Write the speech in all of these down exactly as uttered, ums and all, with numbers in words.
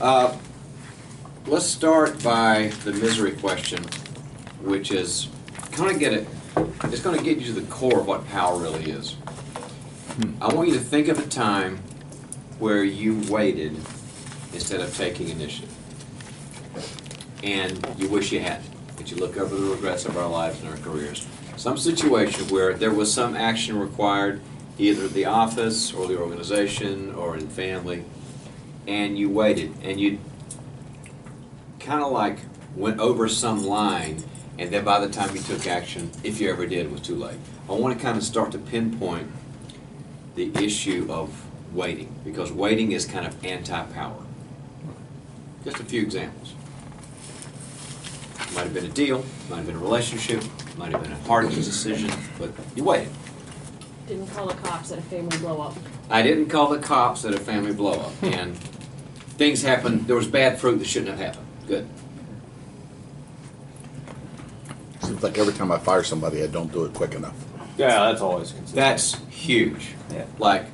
Uh, let's start by the misery question, which is kind of get it. It's going to get you to the core of what power really is. Hmm. I want you to think of a time where you waited instead of taking initiative, and you wish you had. But you look over the regrets of our lives and our careers. Some situation where there was some action required, either the office or the organization or in family, and you waited, and you kind of like went over some line, and then by the time you took action, if you ever did, it was too late. I want to kind of start to pinpoint the issue of waiting, because waiting is kind of anti-power. Just a few examples. Might have been a deal, might have been a relationship, might have been a hard decision, but you waited. Didn't call the cops at a family blow-up. I didn't call the cops at a family blow-up, and things happened. There was bad fruit that shouldn't have happened. Good. Seems like every time I fire somebody, I don't do it quick enough. Yeah, that's always consistent. That's huge. Yeah. Like.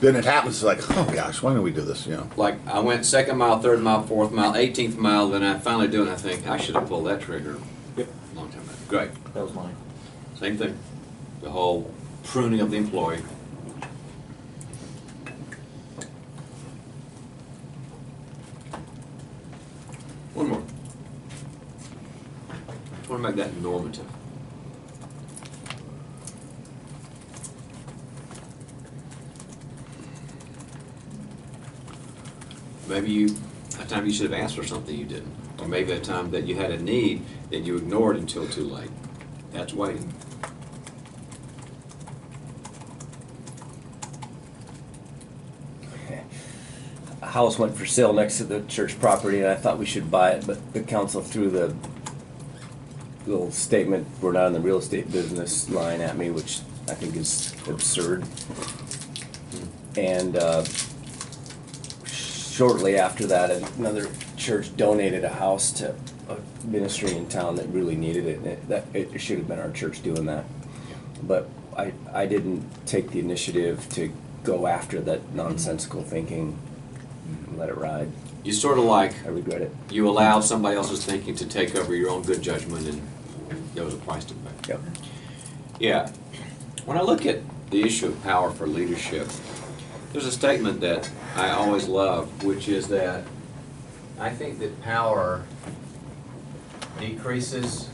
Then it happens. It's like, oh gosh, why don't we do this? You know. Like I went second mile, third mile, fourth mile, eighteenth mile. Then I finally do it. And I think I should have pulled that trigger. Yep. Long time ago. Great. That was mine. Same thing. The whole pruning of the employee. One more. I want to make that normative. Maybe you, a time you should have asked for something you didn't. Or maybe a time that you had a need that you ignored until too late. That's waiting. House went for sale next to the church property, and I thought we should buy it, but the council threw the little statement, "We're not in the real estate business" line at me, which I think is absurd. And uh, shortly after that, another church donated a house to a ministry in town that really needed it. It, that, it should have been our church doing that. But I, I didn't take the initiative to go after that nonsensical thinking. Let it ride. You sort of like, I regret it. You allow somebody else's thinking to take over your own good judgment, and there was a price to pay. Yep. Yeah. When I look at the issue of power for leadership, there's a statement that I always love, which is that I think that power decreases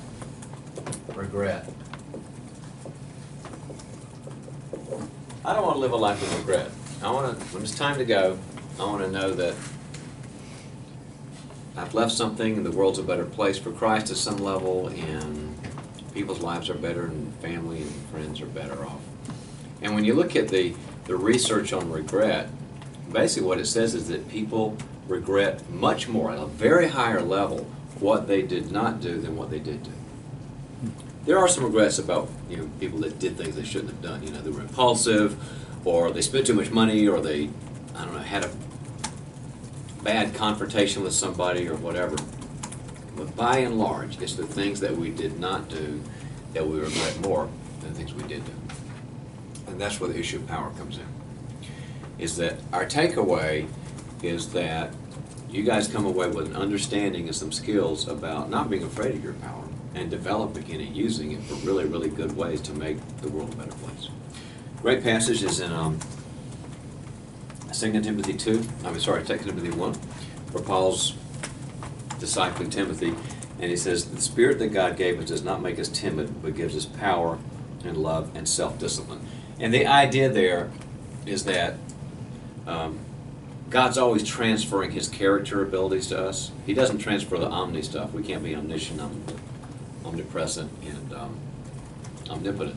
regret. I don't want to live a life of regret. I want to, when it's time to go, I want to know that I've left something and the world's a better place for Christ at some level, and people's lives are better, and family and friends are better off. And when you look at the, the research on regret, basically what it says is that people regret much more at a very higher level what they did not do than what they did do. There are some regrets about, you know, people that did things they shouldn't have done. You know, they were impulsive, or they spent too much money, or they, I don't know, had a bad confrontation with somebody or whatever. But by and large, it's the things that we did not do that we regret more than the things we did do. And that's where the issue of power comes in. Is that our takeaway is that you guys come away with an understanding and some skills about not being afraid of your power and developing it and using it for really, really good ways to make the world a better place. Great passage is in um, Second Timothy two, I'm sorry, Second Timothy one, where Paul's discipling Timothy, and he says, "The spirit that God gave us does not make us timid, but gives us power and love and self-discipline." And the idea there is that um, God's always transferring his character abilities to us. He doesn't transfer the omni stuff. We can't be omniscient, omnipresent, and um, omnipotent.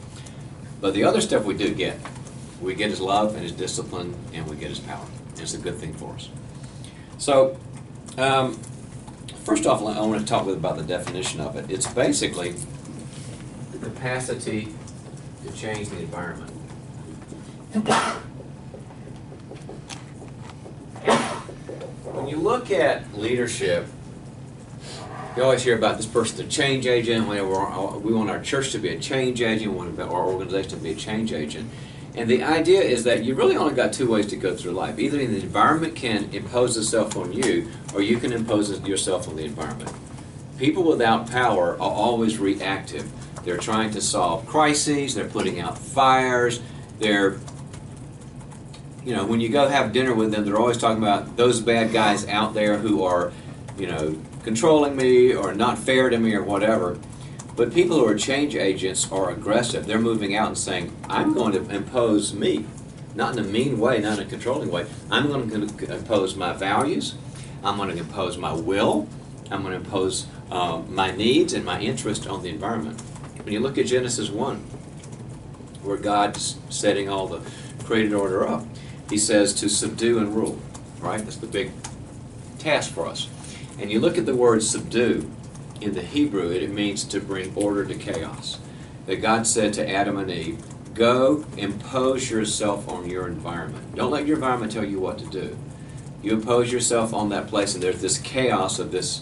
But the other stuff we do get. We get his love and his discipline, and we get his power. It's a good thing for us. So, um, first off, I want to talk a little about the definition of it. It's basically the capacity to change the environment. When you look at leadership, you always hear about this person, a change agent. We want our church to be a change agent. We want our organization to be a change agent. And the idea is that you really only got two ways to go through life. Either the environment can impose itself on you, or you can impose yourself on the environment. People without power are always reactive. They're trying to solve crises, they're putting out fires, they're, you know, when you go have dinner with them, they're always talking about those bad guys out there who are, you know, controlling me or not fair to me or whatever. But people who are change agents are aggressive. They're moving out and saying, I'm going to impose me, not in a mean way, not in a controlling way. I'm going to impose my values. I'm going to impose my will. I'm going to impose um, my needs and my interest on the environment. When you look at Genesis one, where God's setting all the created order up, he says to subdue and rule, right? That's the big task for us. And you look at the word subdue. In the Hebrew, it means to bring order to chaos. That God said to Adam and Eve, go impose yourself on your environment. Don't let your environment tell you what to do. You impose yourself on that place, and there's this chaos of this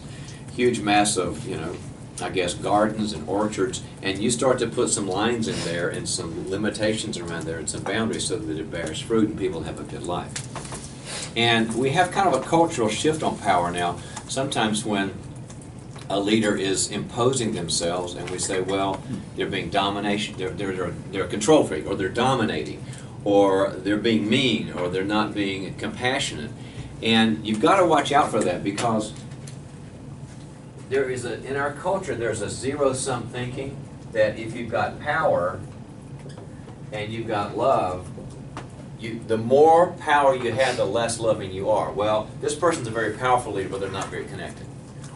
huge mass of, you know, I guess, gardens and orchards, and you start to put some lines in there and some limitations around there and some boundaries so that it bears fruit and people have a good life. And we have kind of a cultural shift on power now. Sometimes when a leader is imposing themselves, and we say, well, they're being domination, they're, they're, they're, they're a control freak, or they're dominating, or they're being mean, or they're not being compassionate. And you've got to watch out for that, because there is a, in our culture, there's a zero-sum thinking that if you've got power and you've got love, you, the more power you have, the less loving you are. Well, this person's a very powerful leader, but they're not very connected.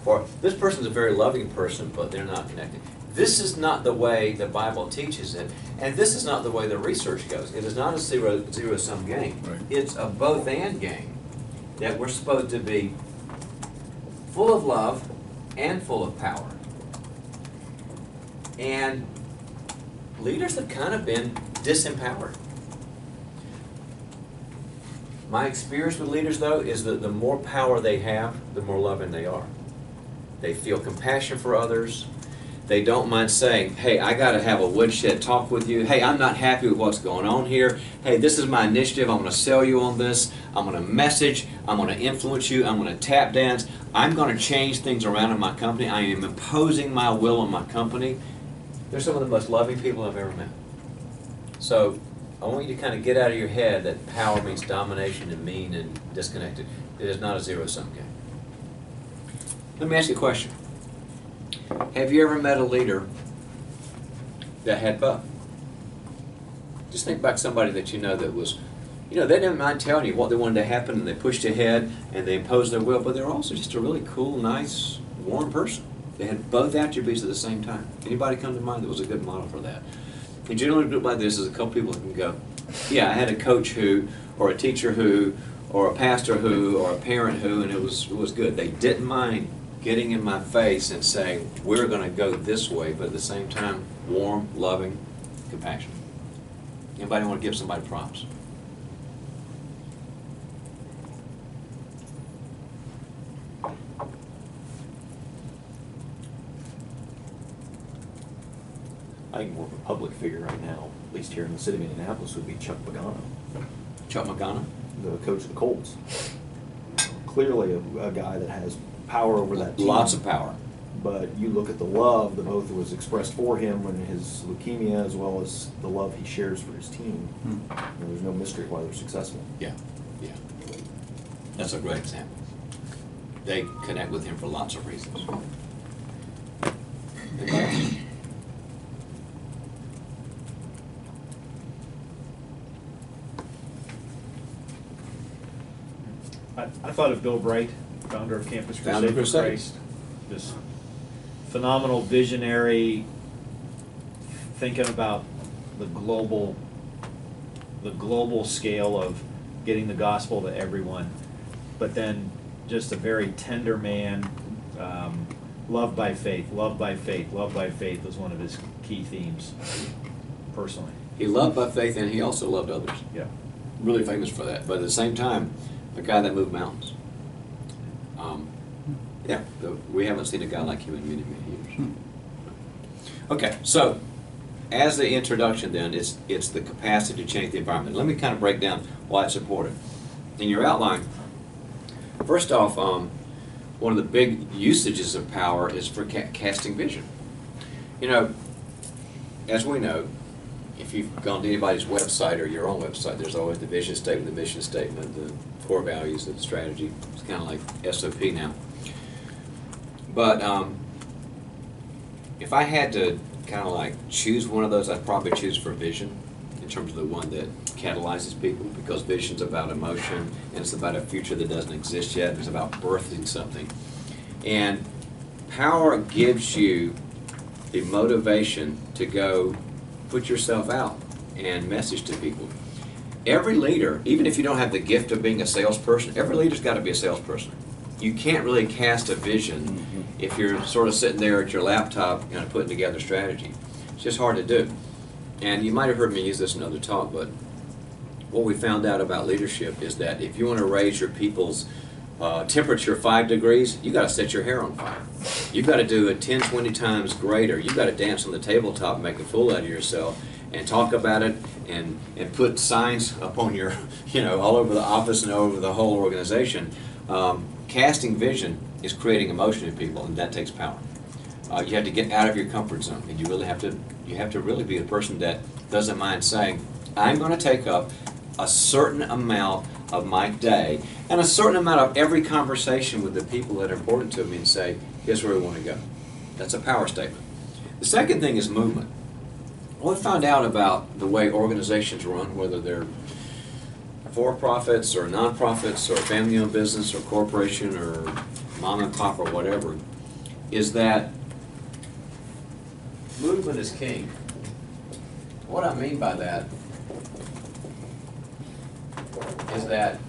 Or this person's a very loving person, but they're not connected. This is not the way the Bible teaches it, and this is not the way the research goes. It is not a zero, zero-sum game. Right. It's a both-and game that we're supposed to be full of love and full of power. And leaders have kind of been disempowered. My experience with leaders, though, is that the more power they have, the more loving they are. They feel compassion for others. They don't mind saying, hey, I got to have a woodshed talk with you. Hey, I'm not happy with what's going on here. Hey, this is my initiative. I'm going to sell you on this. I'm going to message. I'm going to influence you. I'm going to tap dance. I'm going to change things around in my company. I am imposing my will on my company. They're some of the most loving people I've ever met. So I want you to kind of get out of your head that power means domination and mean and disconnected. It is not a zero-sum game. Let me ask you a question. Have you ever met a leader that had both? Just think back somebody that you know that was, you know, they didn't mind telling you what they wanted to happen, and they pushed ahead and they imposed their will, but they were also just a really cool, nice, warm person. They had both attributes at the same time. Anybody come to mind that was a good model for that? In general, a group like this is a couple people that can go, yeah, I had a coach who, or a teacher who, or a pastor who, or a parent who, and it was, it was good. They didn't mind getting in my face and saying, we're going to go this way, but at the same time, warm, loving, compassionate. Anybody want to give somebody props? I think more of a public figure right now, at least here in the city of Indianapolis, would be Chuck Pagano. Chuck Pagano? The coach of the Colts. Clearly a, a guy that has power over that team. Lots of power. But you look at the love that both was expressed for him when his leukemia, as well as the love he shares for his team. Hmm. There's no mystery why they're successful. Yeah, yeah. That's a great example. They connect with him for lots of reasons. I, I thought of Bill Bright, founder of Campus Crusade for Christ, this phenomenal visionary, thinking about the global, the global scale of getting the gospel to everyone, but then just a very tender man, um, loved by faith, loved by faith, loved by faith was one of his key themes, personally. He loved by faith, and he also loved others. Yeah, really famous for that. But at the same time, a guy that moved mountains. Um, yeah, we haven't seen a guy like him in many, many years. Okay, so as the introduction, then, it's, it's the capacity to change the environment. Let me kind of break down why it's important. In your outline, first off, um, one of the big usages of power is for ca casting vision. You know, as we know, if you've gone to anybody's website or your own website, there's always the vision statement, the mission statement, the core values, the strategy. It's kind of like S O P now. But um, if I had to kind of like choose one of those, I'd probably choose for vision in terms of the one that catalyzes people, because vision's about emotion, and it's about a future that doesn't exist yet, and it's about birthing something. And power gives you the motivation to go put yourself out and message to people. Every leader, even if you don't have the gift of being a salesperson, every leader's got to be a salesperson. You can't really cast a vision mm-hmm. if you're sort of sitting there at your laptop and kind of putting together strategy. It's just hard to do. And you might have heard me use this in another talk, but what we found out about leadership is that if you want to raise your people's uh, temperature five degrees, you got to set your hair on fire. You've got to do it ten, twenty times greater. You've got to dance on the tabletop and make a fool out of yourself and talk about it and, and put signs up on your, you know, all over the office and over the whole organization. Um, Casting vision is creating emotion in people, and that takes power. Uh, you have to get out of your comfort zone, and you really have to you have to really be the person that doesn't mind saying, I'm going to take up a certain amount of my day and a certain amount of every conversation with the people that are important to me and say, here's where we want to go. That's a power statement. The second thing is movement. Well, we found out about the way organizations run, whether they're for-profits or non-profits or family-owned business or corporation or mom and pop or whatever, is that movement is king. What I mean by that is that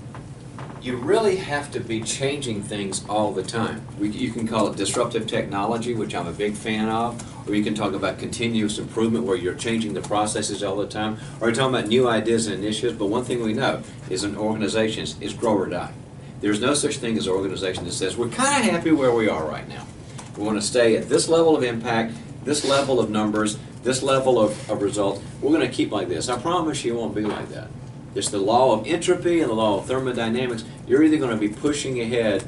you really have to be changing things all the time. We, you can call it disruptive technology, which I'm a big fan of, or you can talk about continuous improvement where you're changing the processes all the time, or you're talking about new ideas and initiatives. But one thing we know is in organizations is grow or die. There's no such thing as an organization that says, we're kind of happy where we are right now. We want to stay at this level of impact, this level of numbers, this level of, of results. We're going to keep like this. I promise you it won't be like that. It's the law of entropy and the law of thermodynamics. You're either going to be pushing ahead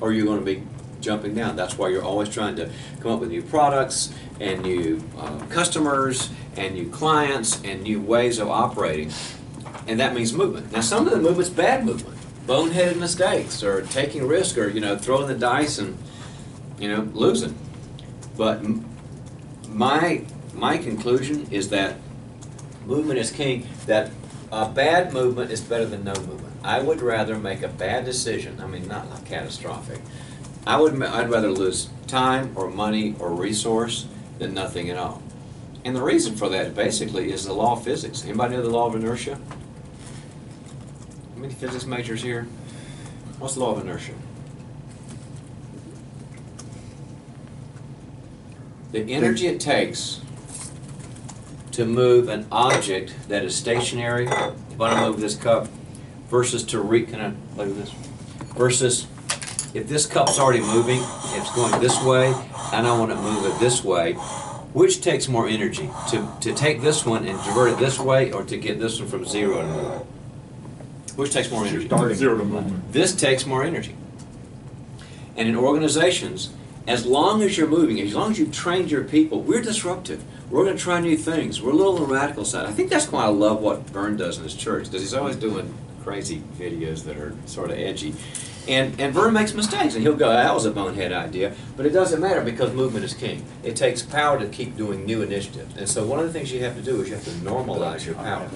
or you're going to be jumping down. That's why you're always trying to come up with new products and new uh, customers and new clients and new ways of operating. And that means movement. Now, some of the movement's bad movement. Boneheaded mistakes or taking risk or, you know, throwing the dice and, you know, losing. But my, my conclusion is that movement is king, that a bad movement is better than no movement. I would rather make a bad decision, I mean not like catastrophic, I would, I'd rather lose time or money or resource than nothing at all. And the reason for that basically is the law of physics. Anybody know the law of inertia? How many physics majors here? What's the law of inertia? The energy it takes to move an object that is stationary, if I don't move this cup, versus to re, can I play with this? Versus, if this cup's already moving, it's going this way, and I want to move it this way, which takes more energy? To, to take this one and divert it this way, or to get this one from zero to movement? Which takes more energy? Zero to movement. This takes more energy. And in organizations, as long as you're moving, as long as you've trained your people, we're disruptive. We're going to try new things. We're a little on the radical side. I think that's why I love what Vern does in his church, because he's always doing crazy videos that are sort of edgy. And, and Vern makes mistakes, and he'll go, that was a bonehead idea. But it doesn't matter, because movement is king. It takes power to keep doing new initiatives. And so one of the things you have to do is you have to normalize your power.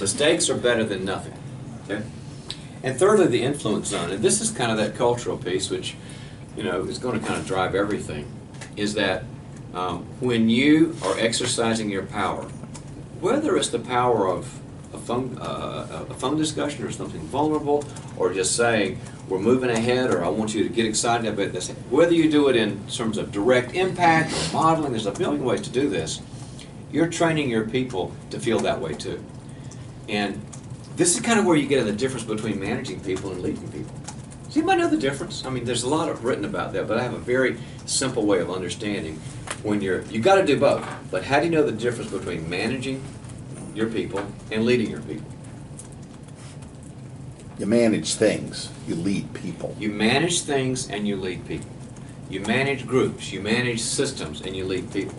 Mistakes are better than nothing. Okay? And thirdly, the influence zone. And this is kind of that cultural piece, which, you know, it's going to kind of drive everything, is that um, when you are exercising your power, whether it's the power of a phone, uh, a phone discussion or something vulnerable, or just saying, we're moving ahead, or I want you to get excited about this, whether you do it in terms of direct impact or modeling, there's a million ways to do this, you're training your people to feel that way too. And this is kind of where you get the difference between managing people and leading people. Does anybody know the difference? I mean, there's a lot of written about that, but I have a very simple way of understanding when you're, you got to do both. But how do you know the difference between managing your people and leading your people? You manage things, you lead people. You manage things and you lead people. You manage groups, you manage systems, and you lead people.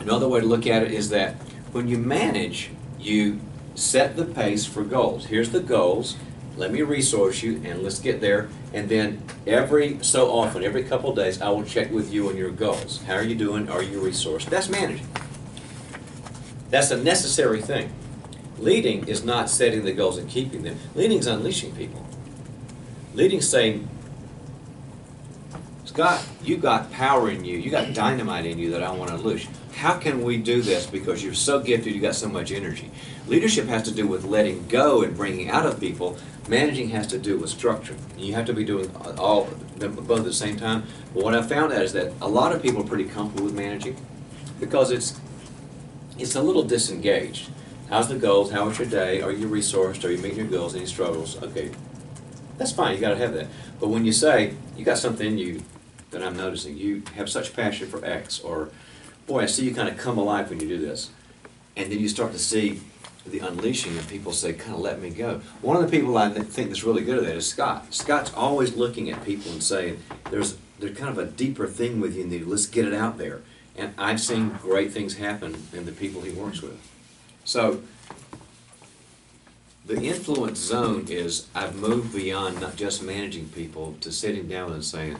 Another way to look at it is that when you manage, you set the pace for goals. Here's the goals, let me resource you, and let's get there. And then every so often, every couple of days, I will check with you on your goals. How are you doing? Are you resourced? That's managing. That's a necessary thing. Leading is not setting the goals and keeping them. Leading is unleashing people. Leading is saying, Scott, you got power in you, you got dynamite in you that I want to unleash. How can we do this? Because you're so gifted, you got so much energy. Leadership has to do with letting go and bringing out of people. Managing has to do with structure. You have to be doing all both at the same time. But what I found out is that a lot of people are pretty comfortable with managing because it's it's a little disengaged. How's the goals? How was your day? Are you resourced? Are you meeting your goals? Any struggles? Okay, that's fine. You got to have that. But when you say you got something in you that I'm noticing, you have such passion for X, or boy, I see you kind of come alive when you do this, and then you start to see the unleashing, and people say, kind of let me go. One of the people I think that's really good at that is Scott. Scott's always looking at people and saying, there's there's kind of a deeper thing with you, and let's get it out there. And I've seen great things happen in the people he works with. So the influence zone is, I've moved beyond not just managing people to sitting down and saying,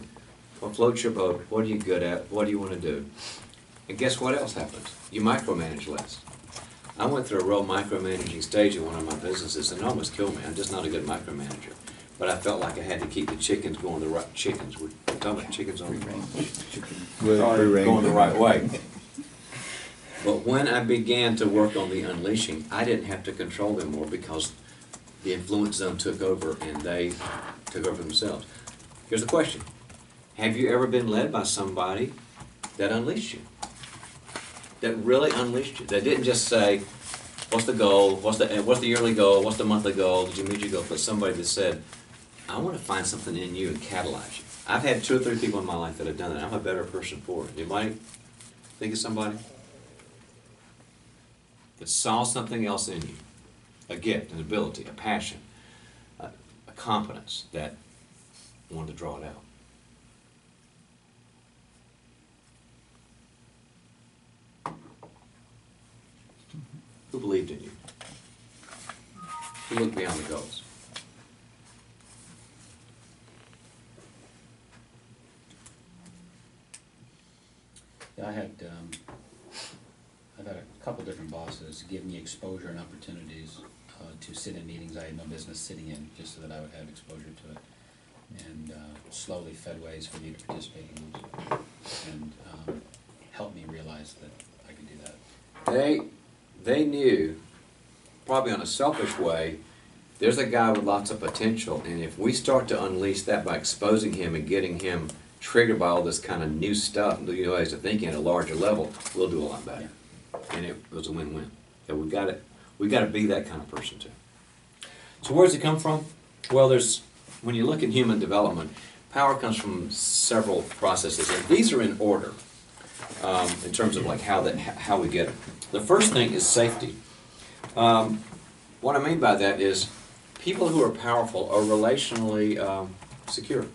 what floats your boat, what are you good at, what do you want to do? And guess what else happens? You micromanage less. I went through a real micromanaging stage in one of my businesses and it almost killed me. I'm just not a good micromanager. But I felt like I had to keep the chickens going the right chickens. We're talking about chickens on the range. Going the right way. But when I began to work on the unleashing, I didn't have to control them more because the influence zone took over and they took over themselves. Here's the question. Have you ever been led by somebody that unleashed you? That really unleashed you? That didn't just say, what's the goal, what's the, what's the yearly goal, what's the monthly goal, did you meet your goal? But somebody that said, I want to find something in you and catalyze you. I've had two or three people in my life that have done that. I'm a better person for it. You might think of somebody that saw something else in you, a gift, an ability, a passion, a, a competence that wanted to draw it out. Who believed in you? Who looked beyond the goals? Yeah, I had, um, I've had a couple different bosses give me exposure and opportunities uh, to sit in meetings I had no business sitting in, just so that I would have exposure to it, and uh, slowly fed ways for me to participate in those, and um, helped me realize that I could do that. They, they knew, probably on a selfish way, there's a guy with lots of potential, and if we start to unleash that by exposing him and getting him triggered by all this kind of new stuff, new ways of thinking at a larger level, we'll do a lot better. And it was a win-win. And we've got to, we've got to be that kind of person too. So where does it come from? Well, there's, when you look at human development, power comes from several processes, and these are in order um, in terms of like how that how we get it. The first thing is safety. Um, what I mean by that is people who are powerful are relationally um, secure.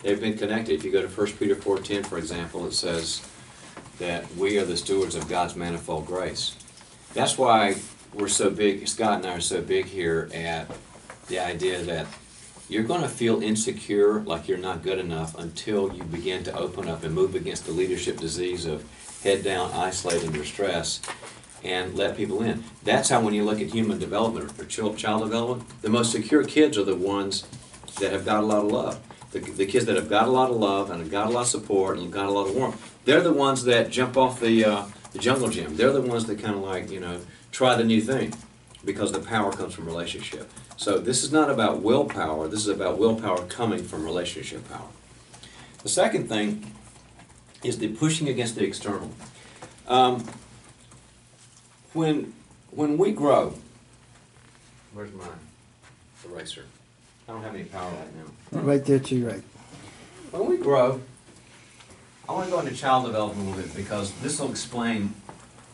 They've been connected. If you go to First Peter four ten, for example, it says that we are the stewards of God's manifold grace. That's why we're so big, Scott and I are so big here at the idea that you're going to feel insecure, like you're not good enough, until you begin to open up and move against the leadership disease of head down, isolate under stress, and let people in. That's how, when you look at human development or child development, the most secure kids are the ones that have got a lot of love. The, the kids that have got a lot of love and have got a lot of support and got a lot of warmth, they're the ones that jump off the, uh, the jungle gym. They're the ones that kind of like, you know, try the new thing, because the power comes from relationship. So this is not about willpower. This is about willpower coming from relationship power. The second thing is the pushing against the external. Um, when, when we grow, where's my eraser? I don't have any power right now. Right there to your right. When we grow, I want to go into child development a little bit, because this will explain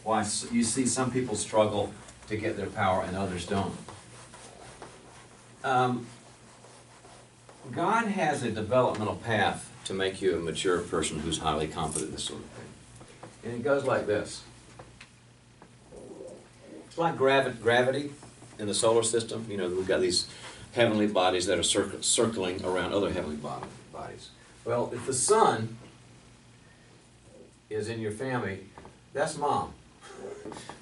why you see some people struggle to get their power and others don't. Um, God has a developmental path to make you a mature person who's highly competent in this sort of thing. And it goes like this. It's like gravi- gravity in the solar system. You know, we've got these heavenly bodies that are cir- circling around other heavenly bod- bodies. Well, if the sun is in your family, that's mom.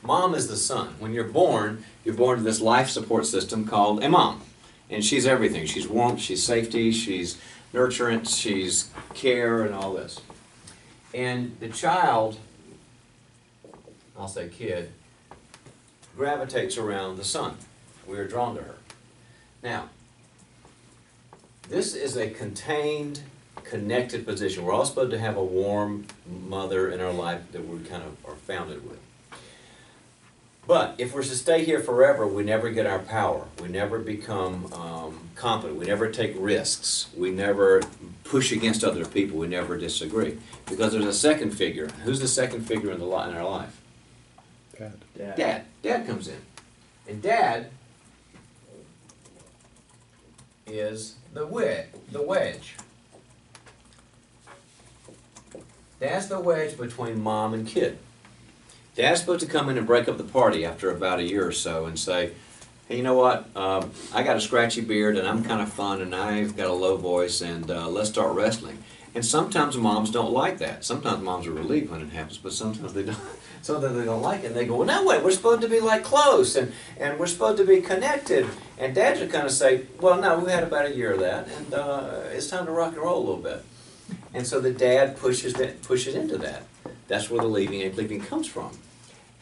Mom is the sun. When you're born, you're born to this life support system called a mom. And she's everything. She's warmth, she's safety, she's nurturance, she's care, and all this. And the child, I'll say kid, gravitates around the sun. We are drawn to her. Now, this is a contained, connected position. We're all supposed to have a warm mother in our life that we kind of are founded with. But if we're to stay here forever, we never get our power. We never become um, competent. We never take risks. We never push against other people. We never disagree. Because there's a second figure. Who's the second figure in, the li in our life? Dad. Dad. Dad. Dad comes in. And Dad is the wedge. The wedge. Dad's the wedge between mom and kid. Dad's supposed to come in and break up the party after about a year or so and say, hey, you know what, uh, I got a scratchy beard and I'm kind of fun and I've got a low voice and uh, let's start wrestling. And sometimes moms don't like that. Sometimes moms are relieved when it happens, but sometimes they don't, sometimes they don't like it. And they go, well, no, wait, we're supposed to be like close and, and we're supposed to be connected. And dads will kind of say, well, no, we had about a year of that and uh, it's time to rock and roll a little bit. And so the dad pushes, that, pushes into that. That's where the leaving and cleaving comes from.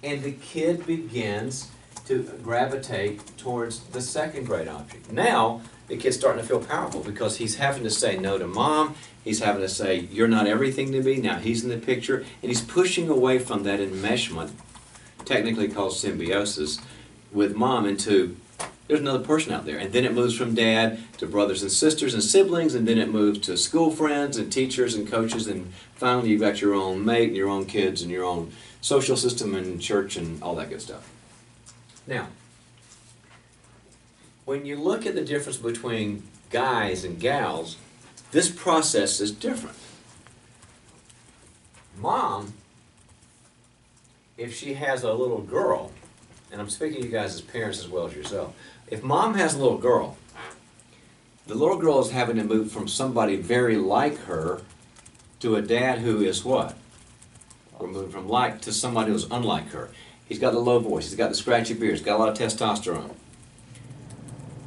And the kid begins to gravitate towards the second great object. Now, the kid's starting to feel powerful because he's having to say no to mom. He's having to say, you're not everything to me. Now he's in the picture. And he's pushing away from that enmeshment, technically called symbiosis, with mom into, there's another person out there. And then it moves from dad to brothers and sisters and siblings, and then it moves to school friends and teachers and coaches, and finally you've got your own mate and your own kids and your own social system and church and all that good stuff. Now, when you look at the difference between guys and gals, this process is different. Mom, if she has a little girl, and I'm speaking to you guys as parents as well as yourself, if mom has a little girl, the little girl is having to move from somebody very like her to a dad who is what? We're moving from like to somebody who's unlike her. He's got the low voice, he's got the scratchy beard, he's got a lot of testosterone.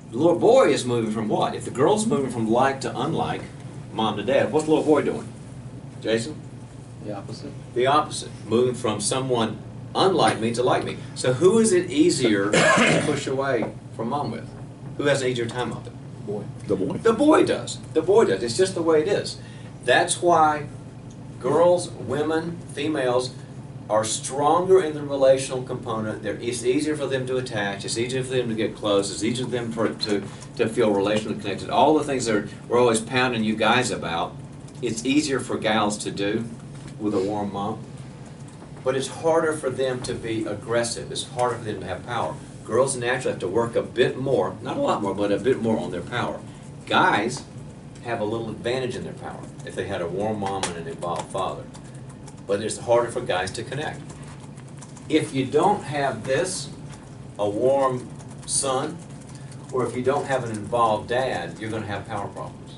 The little boy is moving from what? If the girl's moving from like to unlike, mom to dad, what's the little boy doing? Jason? The opposite. The opposite. Moving from someone unlike me to like me. So who is it easier to push away from mom with? Who has an easier time of it? Boy. The boy. The boy does. The boy does. It's just the way it is. That's why girls, women, females are stronger in the relational component. They're, it's easier for them to attach. It's easier for them to get close. It's easier for them for, to, to feel relationally connected. All the things that are, we're always pounding you guys about, it's easier for gals to do with a warm mom. But it's harder for them to be aggressive. It's harder for them to have power. Girls naturally have to work a bit more, not a lot more, but a bit more on their power. Guys have a little advantage in their power if they had a warm mom and an involved father. But it's harder for guys to connect. If you don't have this, a warm son, or if you don't have an involved dad, you're going to have power problems.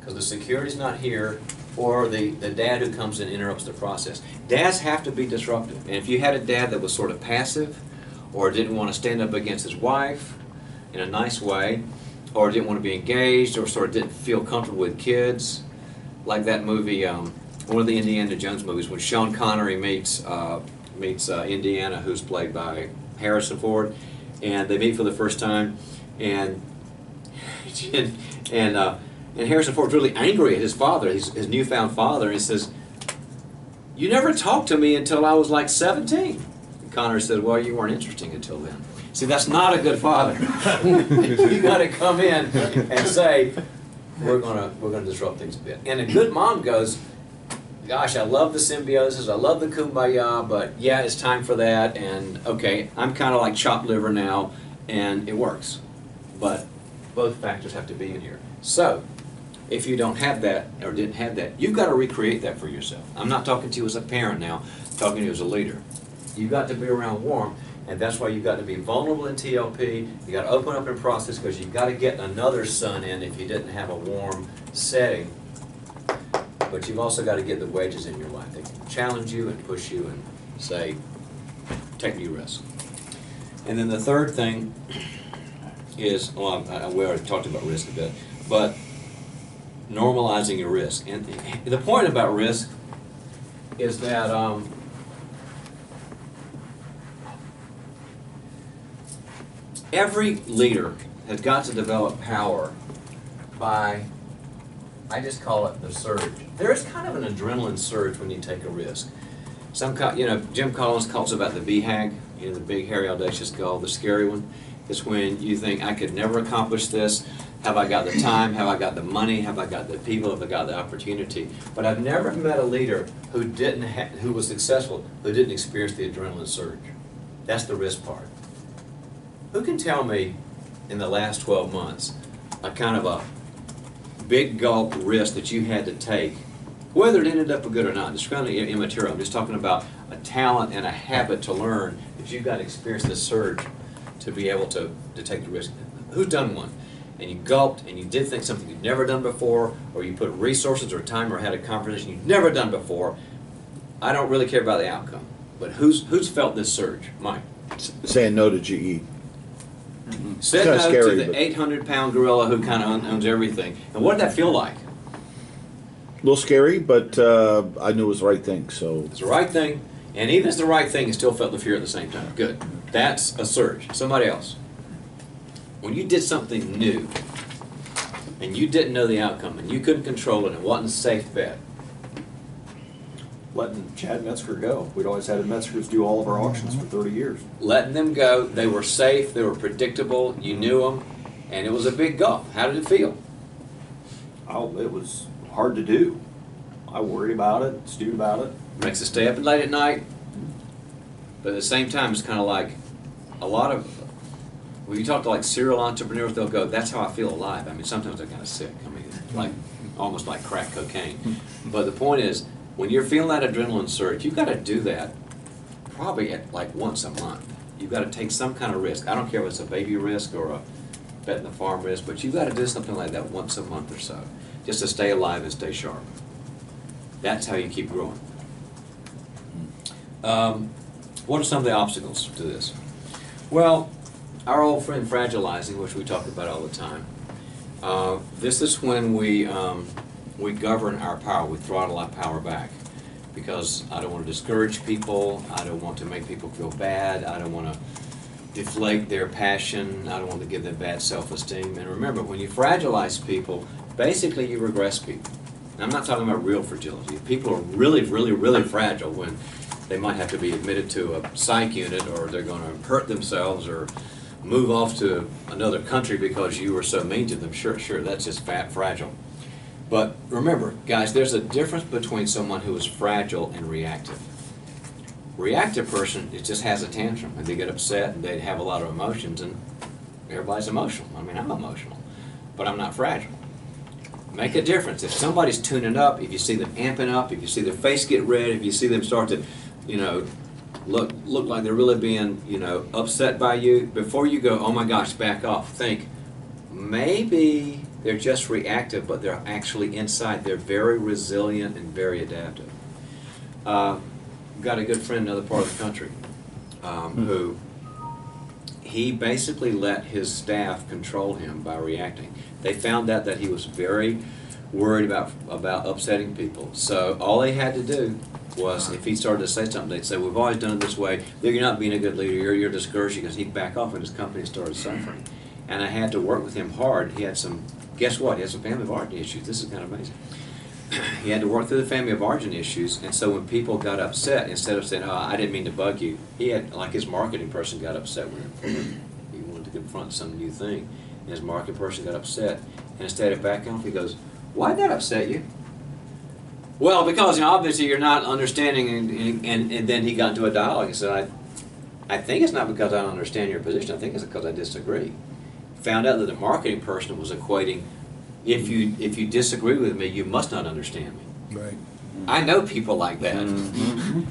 Because the security's not here, or the, the dad who comes and interrupts the process. Dads have to be disruptive. And if you had a dad that was sort of passive, or didn't want to stand up against his wife in a nice way, or didn't want to be engaged, or sort of didn't feel comfortable with kids, like that movie, um, one of the Indiana Jones movies, when Sean Connery meets uh, meets uh, Indiana, who's played by Harrison Ford, and they meet for the first time, and and and, uh, and Harrison Ford's really angry at his father, his, his newfound father, and he says, "You never talked to me until I was like seventeen." And Connery said, "Well, you weren't interesting until then." See, that's not a good father. You got to come in and say, "We're gonna we're gonna disrupt things a bit." And a good mom goes, gosh, I love the symbiosis, I love the kumbaya, but yeah, it's time for that, and okay, I'm kind of like chopped liver now, and it works. But both factors have to be in here. So, if you don't have that, or didn't have that, you've got to recreate that for yourself. I'm not talking to you as a parent now, I'm talking to you as a leader. You've got to be around warm, and that's why you've got to be vulnerable in T L P, you've got to open up and process, because you've got to get another sun in if you didn't have a warm setting. But you've also got to get the wedges in your life. They can challenge you and push you and say, take new risks. And then the third thing is, well, I, we already talked about risk a bit, but normalizing your risk. And the point about risk is that um, every leader has got to develop power by, I just call it the surge. There is kind of an adrenaline surge when you take a risk. Some, you know, Jim Collins calls about the B HAG, you know, the big, hairy, audacious goal, the scary one. It's when you think, I could never accomplish this. Have I got the time? Have I got the money? Have I got the people? Have I got the opportunity? But I've never met a leader who didn't, ha who was successful, who didn't experience the adrenaline surge. That's the risk part. Who can tell me, in the last twelve months, a kind of a big gulp risk that you had to take, whether it ended up good or not? It's kind of immaterial. I'm just talking about a talent and a habit to learn that you've got to experience the surge to be able to, to take the risk. Who's done one? And you gulped and you did think something you'd never done before, or you put resources or time or had a conversation you've never done before. I don't really care about the outcome, but who's who's felt this surge? Mike. Saying no to G E. Mm-hmm. Said no scary, to the eight hundred pound gorilla who kind of owns everything. And what did that feel like? A little scary, but uh, I knew it was the right thing. So it's the right thing, and even if it's the right thing, you still felt the fear at the same time. Good. That's a surge. Somebody else. When you did something new, and you didn't know the outcome, and you couldn't control it, and it wasn't a safe bet. Letting Chad Metzger go. We'd always had Metzgers do all of our auctions for thirty years. Letting them go. They were safe. They were predictable. You knew them. And it was a big gulp. How did it feel? Oh, it was hard to do. I worried about it, stewed about it. Makes us stay up late at night. But at the same time, it's kind of like a lot of, when you talk to like serial entrepreneurs, they'll go, that's how I feel alive. I mean, sometimes they're kind of sick. I mean, like almost like crack cocaine. But the point is, when you're feeling that adrenaline surge, you've got to do that probably at like once a month. You've got to take some kind of risk. I don't care if it's a baby risk or a betting the farm risk, but you've got to do something like that once a month or so, just to stay alive and stay sharp. That's how you keep growing. Um, what are some of the obstacles to this? Well, our old friend fragilizing, which we talk about all the time. Uh, this is when we... Um, we govern our power, we throttle our power back, because I don't want to discourage people, I don't want to make people feel bad, I don't want to deflate their passion, I don't want to give them bad self-esteem. And remember, when you fragilize people, basically you regress people. And I'm not talking about real fragility. People are really, really, really fragile when they might have to be admitted to a psych unit, or they're going to hurt themselves, or move off to another country because you were so mean to them. Sure, sure, that's just fat, fragile. But remember, guys, there's a difference between someone who is fragile and reactive. Reactive person, it just has a tantrum, and they get upset, and they have a lot of emotions, and everybody's emotional. I mean, I'm emotional, but I'm not fragile. Make a difference. If somebody's tuning up, if you see them amping up, if you see their face get red, if you see them start to, you know, look look like they're really being, you know, upset by you, before you go, oh my gosh, back off, think, maybe they're just reactive, but they're actually inside. They're very resilient and very adaptive. Uh, got a good friend in another part of the country um, mm-hmm. who he basically let his staff control him by reacting. They found out that he was very worried about, about upsetting people. So all they had to do was, if he started to say something, they'd say, we've always done it this way. You're not being a good leader. You're, you're discouraging us. He'd back off, and his company started suffering. And I had to work with him hard. He had some... Guess what? He has some family of origin issues. This is kind of amazing. He had to work through the family of origin issues, and so when people got upset, instead of saying, oh, I didn't mean to bug you, he had, like his marketing person got upset when he wanted to confront some new thing, and his marketing person got upset, and instead of backing off, he goes, why'd that upset you? Well, because you know, obviously you're not understanding, and, and, and then he got into a dialogue and said, I, I think it's not because I don't understand your position, I think it's because I disagree. Found out that the marketing person was equating, if you, if you disagree with me, you must not understand me. Right. I know people like that. Mm-hmm.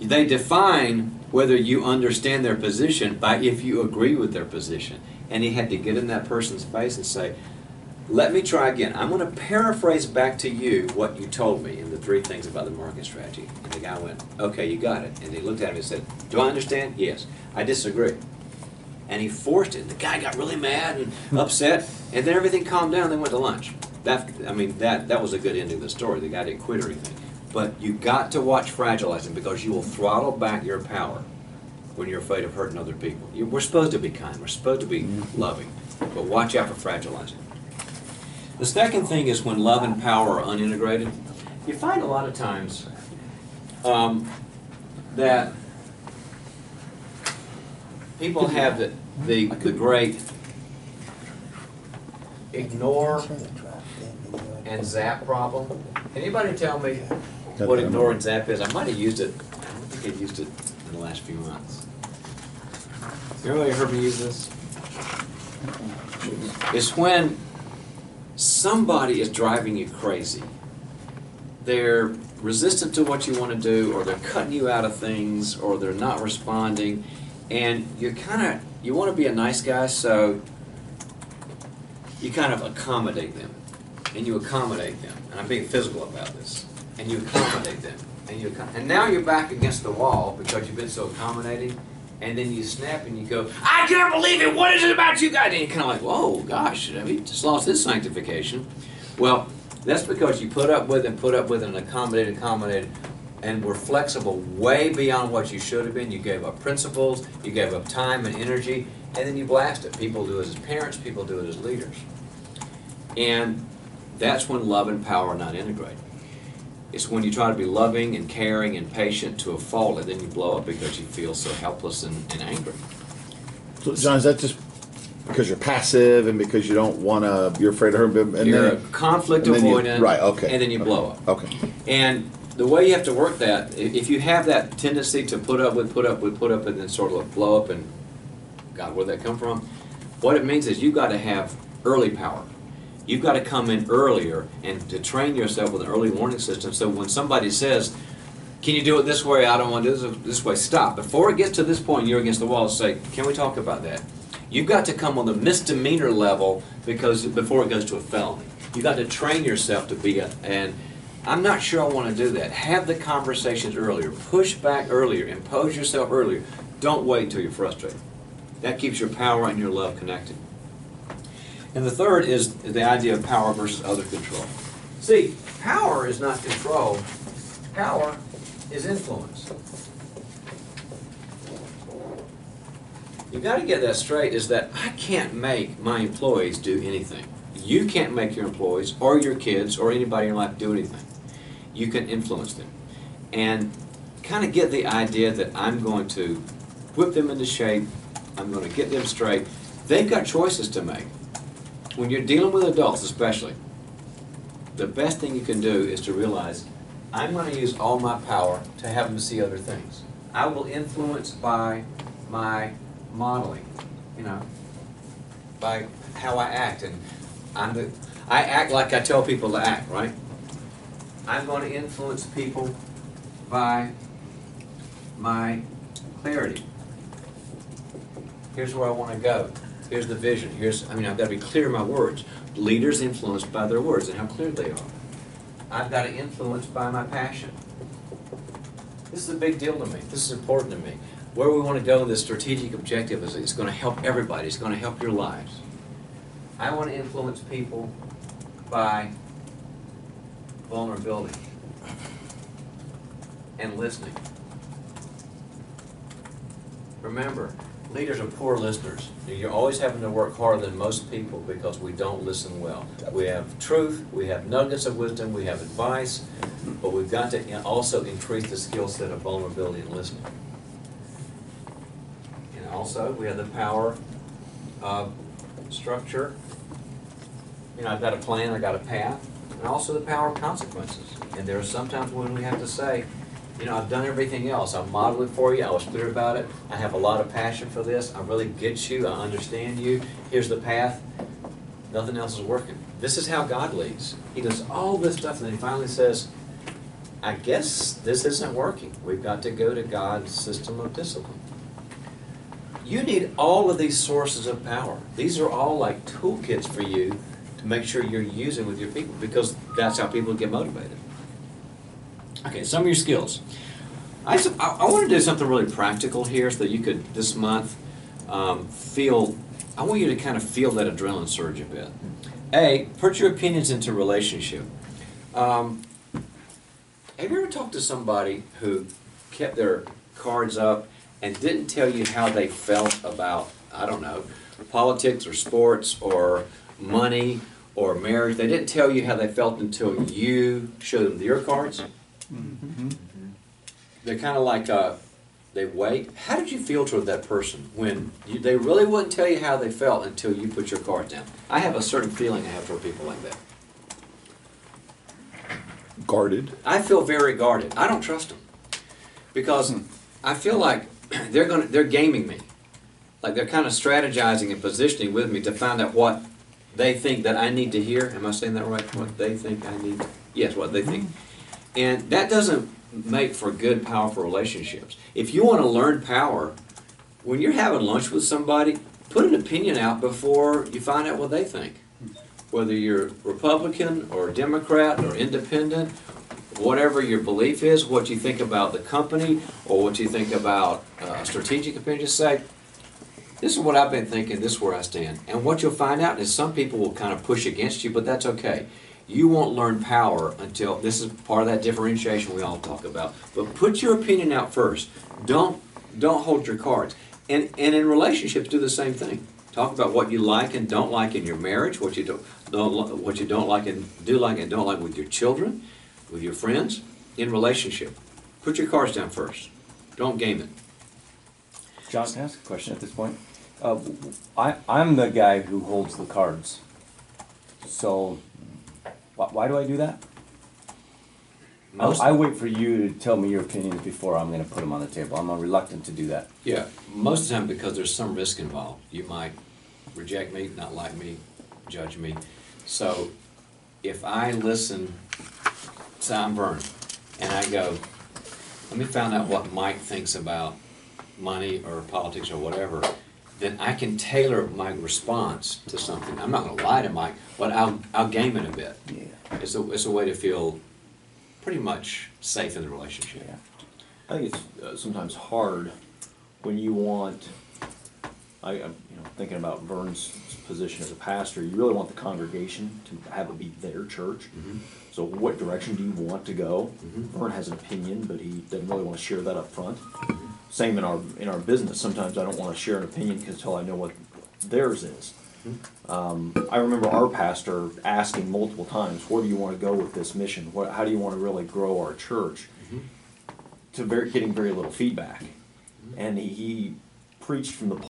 They define whether you understand their position by if you agree with their position. And he had to get in that person's face and say, let me try again. I'm going to paraphrase back to you what you told me in the three things about the market strategy. And the guy went, okay, you got it. And he looked at him and said, do I understand? Yes. I disagree. And he forced it. The guy got really mad and upset. And then everything calmed down. They went to lunch. That, I mean, that, that was a good ending to the story. The guy didn't quit or anything. But you got to watch fragilizing, because you will throttle back your power when you're afraid of hurting other people. You, we're supposed to be kind. We're supposed to be loving. But watch out for fragilizing. The second thing is when love and power are unintegrated. You find a lot of times um, that people have the, the, the great ignore and zap problem. Anybody tell me what ignore and zap is? I might have used it. I think I've used it in the last few months. You ever heard me use this? It's when somebody is driving you crazy. They're resistant to what you want to do, or they're cutting you out of things, or they're not responding, and you're kind of, you want to be a nice guy, so you kind of accommodate them, and you accommodate them, and I'm being physical about this, and you accommodate them, and you accommodate, and now you're back against the wall because you've been so accommodating, and then you snap and you go, I can't believe it, what is it about you guys? And you're kind of like, whoa, gosh, he just lost his sanctification. Well, that's because you put up with and put up with and accommodated, accommodated, and were flexible way beyond what you should have been. You gave up principles, you gave up time and energy, and then you blast it. People do it as parents, people do it as leaders. And that's when love and power are not integrated. It's when you try to be loving and caring and patient to a fault, and then you blow up because you feel so helpless and, and angry. So, John, is that just because you're passive and because you don't want to, you're afraid of hurt? And you're then, a conflict and avoidant, then you, right, okay, and then you okay. blow up. Okay. And the way you have to work that, if you have that tendency to put up with, put up with, put up, and then sort of blow up, and God, where'd that come from? What it means is you've got to have early power. You've got to come in earlier and to train yourself with an early warning system, so when somebody says, can you do it this way? I don't want to do it this way. Stop. Before it gets to this point, you're against the wall, say, can we talk about that? You've got to come on the misdemeanor level, because before it goes to a felony. You've got to train yourself to be a, and I'm not sure I want to do that. Have the conversations earlier. Push back earlier. Impose yourself earlier. Don't wait until you're frustrated. That keeps your power and your love connected. And the third is the idea of power versus other control. See, power is not control. Power is influence. You've got to get that straight, is that I can't make my employees do anything. You can't make your employees or your kids or anybody in your life do anything. You can influence them. And kind of get the idea that I'm going to whip them into shape, I'm going to get them straight. They've got choices to make. When you're dealing with adults especially, the best thing you can do is to realize, I'm going to use all my power to have them see other things. I will influence by my modeling, you know, by how I act. And I'm the, I act like I tell people to act, right? I'm going to influence people by my clarity. Here's where I want to go. Here's the vision. Here's, I mean, I've got to be clear in my words. Leaders influenced by their words and how clear they are. I've got to influence by my passion. This is a big deal to me. This is important to me. Where we want to go with this strategic objective is it's going to help everybody. It's going to help your lives. I want to influence people by vulnerability and listening. Remember, leaders are poor listeners. You're always having to work harder than most people because we don't listen well. We have truth, we have nuggets of wisdom, we have advice, but we've got to also increase the skill set of vulnerability and listening. And also, we have the power of structure. You know, I've got a plan, I've got a path, and also the power of consequences. And there are sometimes when we have to say, you know, I've done everything else. I modeled it for you. I was clear about it. I have a lot of passion for this. I really get you. I understand you. Here's the path. Nothing else is working. This is how God leads. He does all this stuff, and then he finally says, I guess this isn't working. We've got to go to God's system of discipline. You need all of these sources of power. These are all like toolkits for you to make sure you're using with your people, because that's how people get motivated. Okay, some of your skills. I, I want to do something really practical here so that you could, this month, um, feel, I want you to kind of feel that adrenaline surge a bit. A, put your opinions into relationship. Um, have you ever talked to somebody who kept their cards up and didn't tell you how they felt about, I don't know, politics or sports or money or marriage? They didn't tell you how they felt until you showed them your cards. Mm-hmm. They're kind of like, uh, they wait. How did you feel toward that person when you, they really wouldn't tell you how they felt until you put your cards down? I have a certain feeling I have toward people like that. Guarded. I feel very guarded. I don't trust them because mm. I feel like they're gonna, they're gaming me. Like they're kind of strategizing and positioning with me to find out what they think that I need to hear. Am I saying that right? What they think I need? Yes, what they think. And that doesn't make for good, powerful relationships. If you want to learn power, when you're having lunch with somebody, put an opinion out before you find out what they think. Whether you're Republican or Democrat or independent, whatever your belief is, what you think about the company or what you think about uh, strategic opinion, just say, this is what I've been thinking, this is where I stand. And what you'll find out is some people will kind of push against you, but that's okay. You won't learn power until, this is part of that differentiation we all talk about, but put your opinion out first. Don't, don't hold your cards. And, and in relationships, do the same thing. Talk about what you like and don't like in your marriage, what you don't, don't, what you don't like and do like and don't like with your children, with your friends, in relationship. Put your cards down first. Don't game it. John, can I ask a question at this point? Uh, I, I'm the guy who holds the cards. So... Why do I do that? Most I, I wait for you to tell me your opinions before I'm going to put them on the table. I'm reluctant to do that. Yeah, most of the time because there's some risk involved. You might reject me, not like me, judge me. So if I listen, say I'm Vern, and I go, let me find out what Mike thinks about money or politics or whatever, then I can tailor my response to something. I'm not going to lie to Mike, but I'll, I'll game it a bit. Yeah. It's a, it's a way to feel pretty much safe in the relationship. Yeah. I think it's uh, sometimes hard when you want, I, I'm you know, thinking about Vern's position as a pastor, you really want the congregation to have it be their church. Mm-hmm. So what direction do you want to go? Mm-hmm. Vern has an opinion, but he doesn't really want to share that up front. Mm-hmm. Same in our in our business. Sometimes I don't want to share an opinion until I know what theirs is. Mm-hmm. um, I remember our pastor asking multiple times, "Where do you want to go with this mission? What, how do you want to really grow our church?" Mm-hmm. To very, getting very little feedback, mm-hmm. and he, he preached from the